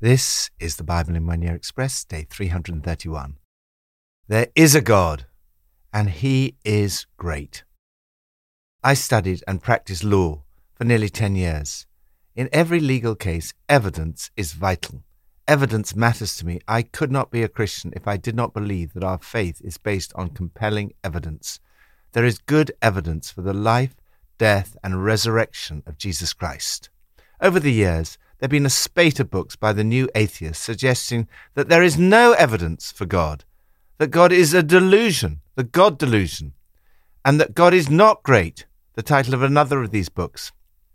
This is the Bible in One Year Express, day 331. There is a God, and He is great. I studied and practiced law for nearly 10 years. In every legal case, evidence is vital. Evidence matters to me. I could not be a Christian if I did not believe that our faith is based on compelling evidence. There is good evidence for the life, death, and resurrection of Jesus Christ. Over the years, there have been a spate of books by the new atheists suggesting that there is no evidence for God, that God is a delusion, the God delusion, and that God is not great, the title of another of these books.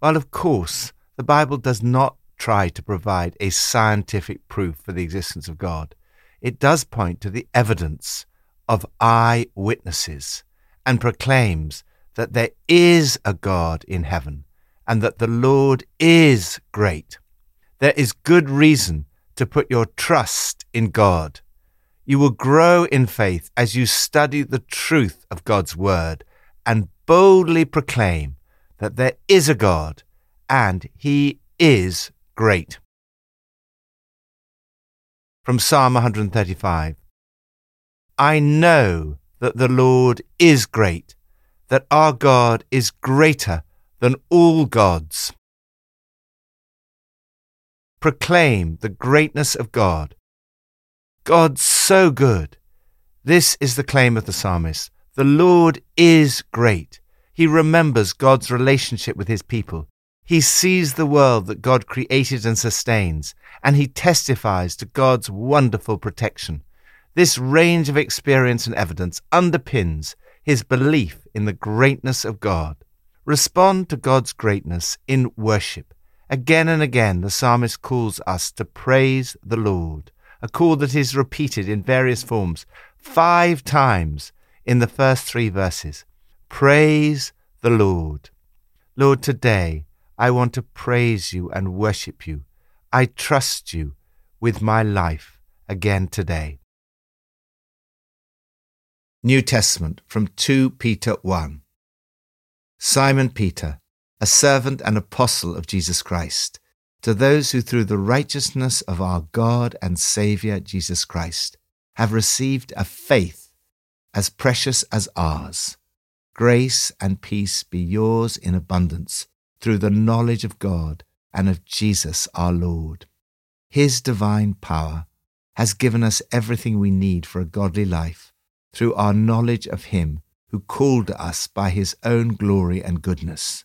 While, of course, the Bible does not try to provide a scientific proof for the existence of God, it does point to the evidence of eyewitnesses and proclaims that there is a God in heaven and that the Lord is great. There is good reason to put your trust in God. You will grow in faith as you study the truth of God's word and boldly proclaim that there is a God and He is great. From Psalm 135, I know that the Lord is great, that our God is greater than all gods. Proclaim the greatness of God. God so good. This is the claim of the psalmist. The Lord is great. He remembers God's relationship with His people. He sees the world that God created and sustains, and he testifies to God's wonderful protection. This range of experience and evidence underpins his belief in the greatness of God. Respond to God's greatness in worship. Again and again, the psalmist calls us to praise the Lord, a call that is repeated in various forms 5 times in the first 3 verses. Praise the Lord. Lord, today I want to praise you and worship you. I trust you with my life again today. New Testament from 2 Peter 1. Simon Peter, a servant and apostle of Jesus Christ, to those who through the righteousness of our God and Saviour Jesus Christ have received a faith as precious as ours, grace and peace be yours in abundance through the knowledge of God and of Jesus our Lord. His divine power has given us everything we need for a godly life through our knowledge of Him who called us by His own glory and goodness.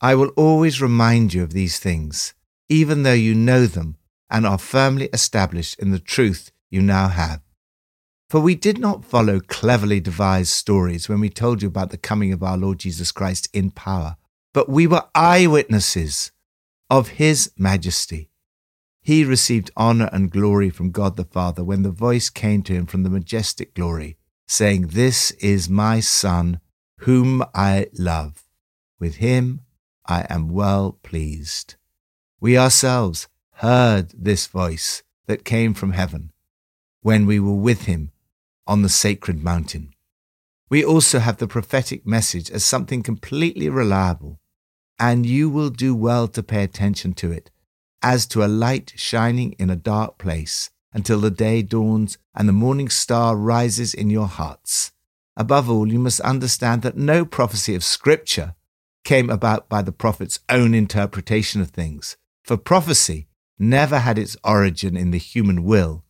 I will always remind you of these things, even though you know them and are firmly established in the truth you now have. For we did not follow cleverly devised stories when we told you about the coming of our Lord Jesus Christ in power, but we were eyewitnesses of His majesty. He received honor and glory from God the Father when the voice came to Him from the majestic glory, saying, "This is my Son, whom I love. With Him I am well pleased." We ourselves heard this voice that came from heaven when we were with Him on the sacred mountain. We also have the prophetic message as something completely reliable, and you will do well to pay attention to it, as to a light shining in a dark place, until the day dawns and the morning star rises in your hearts. Above all, you must understand that no prophecy of Scripture came about by the prophet's own interpretation of things, for prophecy never had its origin in the human will,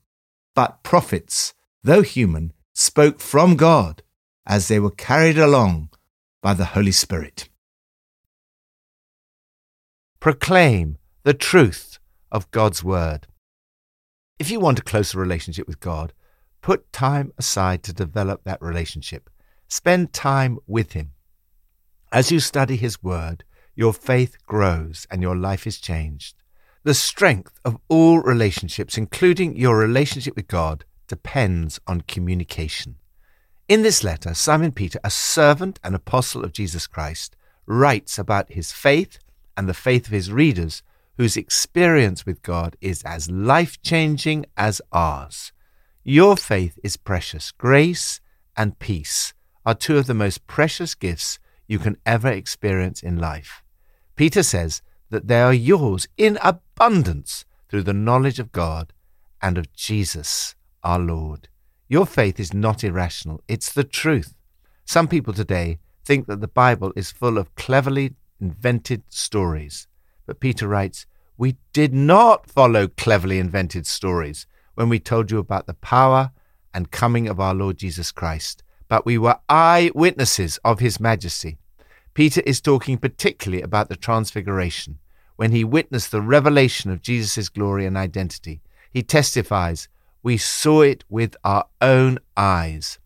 but prophets, though human, spoke from God as they were carried along by the Holy Spirit. Proclaim the truth of God's Word. If you want a closer relationship with God, put time aside to develop that relationship. Spend time with Him. As you study His Word, your faith grows and your life is changed. The strength of all relationships, including your relationship with God, depends on communication. In this letter, Simon Peter, a servant and apostle of Jesus Christ, writes about his faith and the faith of his readers, whose experience with God is as life-changing as ours. Your faith is precious. Grace and peace are two of the most precious gifts you can ever experience in life. Peter says that they are yours in abundance through the knowledge of God and of Jesus our Lord. Your faith is not irrational. It's the truth. Some people today think that the Bible is full of cleverly invented stories. But Peter writes, "We did not follow cleverly invented stories when we told you about the power and coming of our Lord Jesus Christ, but we were eyewitnesses of His majesty." Peter is talking particularly about the Transfiguration, when he witnessed the revelation of Jesus' glory and identity. He testifies, "We saw it with our own eyes."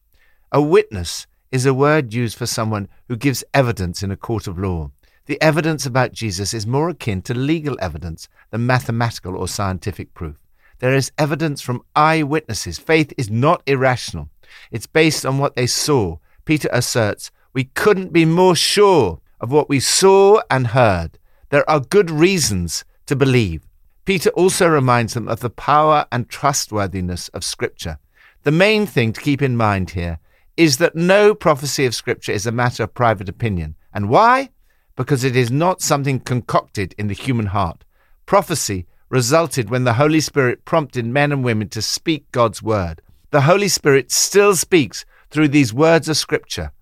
A witness is a word used for someone who gives evidence in a court of law. The evidence about Jesus is more akin to legal evidence than mathematical or scientific proof. There is evidence from eyewitnesses. Faith is not irrational. It's based on what they saw. Peter asserts, "We couldn't be more sure of what we saw and heard." There are good reasons to believe. Peter also reminds them of the power and trustworthiness of Scripture. The main thing to keep in mind here is that no prophecy of Scripture is a matter of private opinion. And why? Because it is not something concocted in the human heart. Prophecy resulted when the Holy Spirit prompted men and women to speak God's word. The Holy Spirit still speaks through these words of Scripture.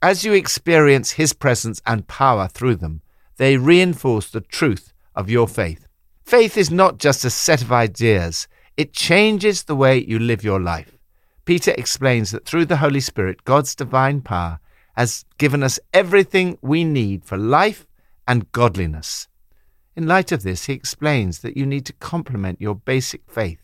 As you experience His presence and power through them, they reinforce the truth of your faith. Faith is not just a set of ideas. It changes the way you live your life. Peter explains that through the Holy Spirit, God's divine power has given us everything we need for life and godliness. In light of this, he explains that you need to complement your basic faith.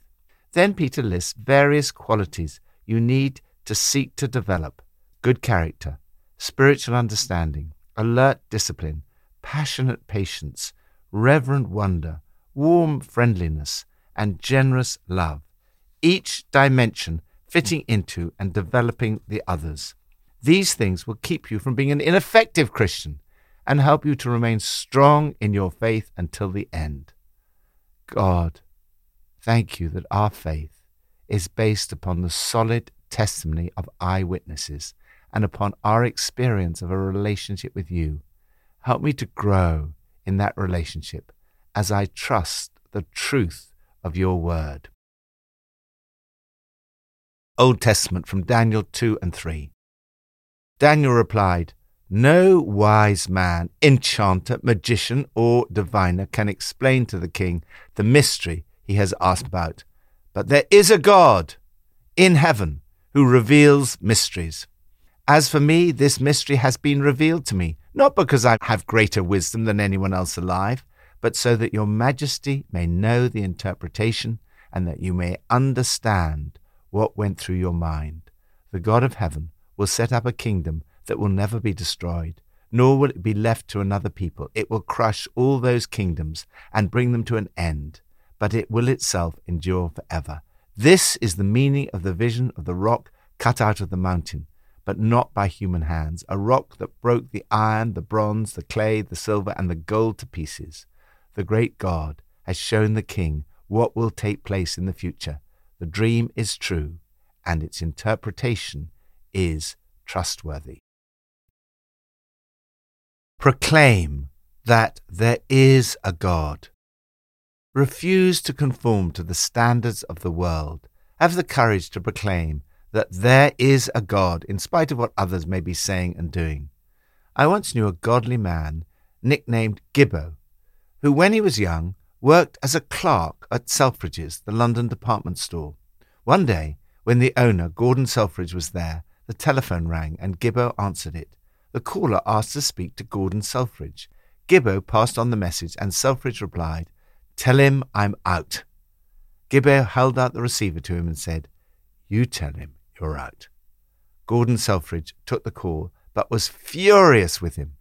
Then Peter lists various qualities you need to seek to develop: good character, spiritual understanding, alert discipline, passionate patience, reverent wonder, warm friendliness, and generous love, each dimension fitting into and developing the others. These things will keep you from being an ineffective Christian and help you to remain strong in your faith until the end. God, thank you that our faith is based upon the solid testimony of eyewitnesses and upon our experience of a relationship with you. Help me to grow in that relationship as I trust the truth of your word. Old Testament from Daniel 2 and 3. Daniel replied, "No wise man, enchanter, magician, or diviner can explain to the king the mystery he has asked about. But there is a God in heaven who reveals mysteries. As for me, this mystery has been revealed to me, not because I have greater wisdom than anyone else alive, but so that your majesty may know the interpretation and that you may understand what went through your mind. The God of heaven will set up a kingdom that will never be destroyed, nor will it be left to another people. It will crush all those kingdoms and bring them to an end, but it will itself endure forever. This is the meaning of the vision of the rock cut out of the mountain, but not by human hands, a rock that broke the iron, the bronze, the clay, the silver, and the gold to pieces. The great God has shown the king what will take place in the future. The dream is true, and its interpretation is trustworthy." Proclaim that there is a God. Refuse to conform to the standards of the world. Have the courage to proclaim that there is a God in spite of what others may be saying and doing. I once knew a godly man nicknamed Gibbo, who when he was young worked as a clerk at Selfridge's, the London department store. One day, when the owner, Gordon Selfridge, was there, the telephone rang and Gibbo answered it. The caller asked to speak to Gordon Selfridge. Gibbo passed on the message and Selfridge replied, "Tell him I'm out." Gibbo held out the receiver to him and said, "You tell him you're out." Gordon Selfridge took the call but was furious with him.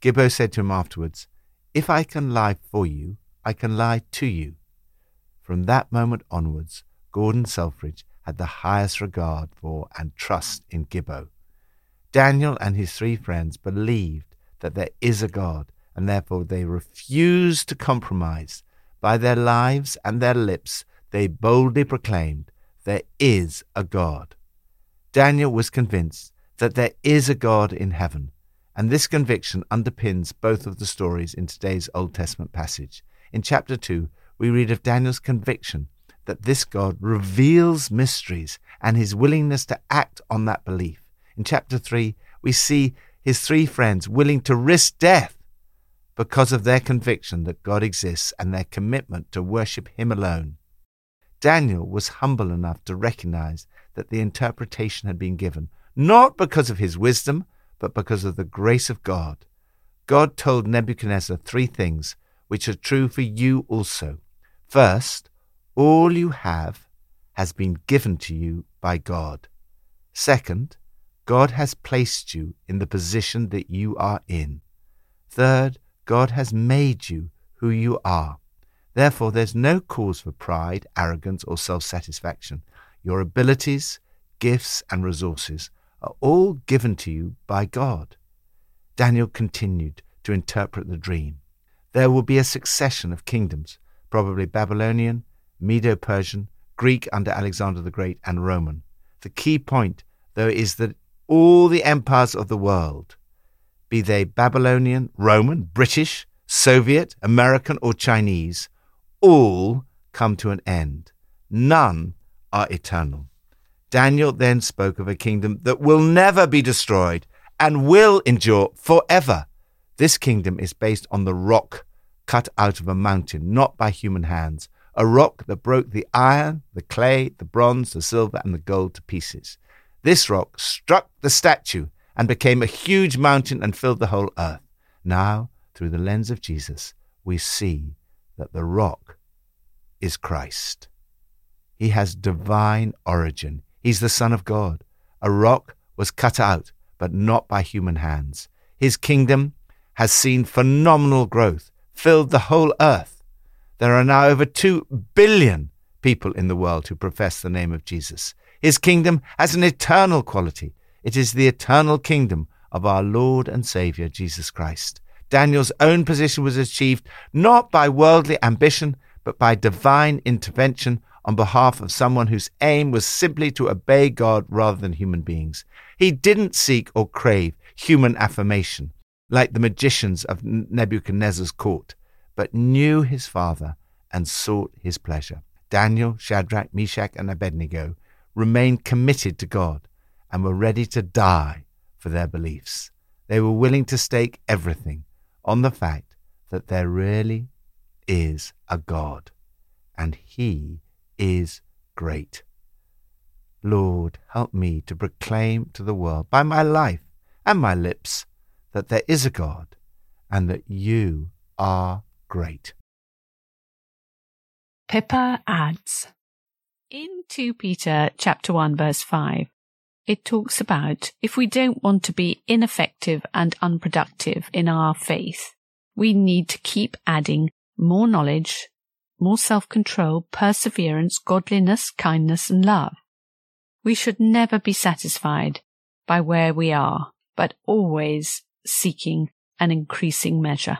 Gibbo said to him afterwards, "If I can lie for you, I can lie to you." From that moment onwards, Gordon Selfridge had the highest regard for and trust in Gibbo. Daniel and his three friends believed that there is a God, and therefore they refused to compromise. By their lives and their lips, they boldly proclaimed, "There is a God." Daniel was convinced that there is a God in heaven, and this conviction underpins both of the stories in today's Old Testament passage. In chapter 2, we read of Daniel's conviction that this God reveals mysteries and his willingness to act on that belief. In chapter 3, we see his three friends willing to risk death because of their conviction that God exists and their commitment to worship him alone. Daniel was humble enough to recognize that the interpretation had been given, not because of his wisdom, but because of the grace of God. God told Nebuchadnezzar three things, which are true for you also. First, all you have has been given to you by God. Second, God has placed you in the position that you are in. Third, God has made you who you are. Therefore, there's no cause for pride, arrogance, or self-satisfaction. Your abilities, gifts, and resources are all given to you by God. Daniel continued to interpret the dream. There will be a succession of kingdoms, probably Babylonian, Medo-Persian, Greek under Alexander the Great, and Roman. The key point, though, is that all the empires of the world, be they Babylonian, Roman, British, Soviet, American, or Chinese, all come to an end. None are eternal. Daniel then spoke of a kingdom that will never be destroyed and will endure forever. This kingdom is based on the rock cut out of a mountain, not by human hands, a rock that broke the iron, the clay, the bronze, the silver, and the gold to pieces. This rock struck the statue and became a huge mountain and filled the whole earth. Now, through the lens of Jesus, we see that the rock is Christ. He has divine origin. He's the Son of God. A rock was cut out, but not by human hands. His kingdom has seen phenomenal growth, filled the whole earth. There are now over 2 billion people in the world who profess the name of Jesus. His kingdom has an eternal quality. It is the eternal kingdom of our Lord and Saviour, Jesus Christ. Daniel's own position was achieved not by worldly ambition, but by divine intervention on behalf of someone whose aim was simply to obey God rather than human beings. He didn't seek or crave human affirmation, like the magicians of Nebuchadnezzar's court, but knew his Father and sought his pleasure. Daniel, Shadrach, Meshach, and Abednego remained committed to God and were ready to die for their beliefs. They were willing to stake everything on the fact that there really is a God, and he is great. Lord, help me to proclaim to the world by my life and my lips that there is a God and that you are great. Pippa adds, in 2 Peter chapter 1 verse 5, it talks about if we don't want to be ineffective and unproductive in our faith, we need to keep adding more knowledge, more self-control, perseverance, godliness, kindness and love. We should never be satisfied by where we are, but always seeking an increasing measure.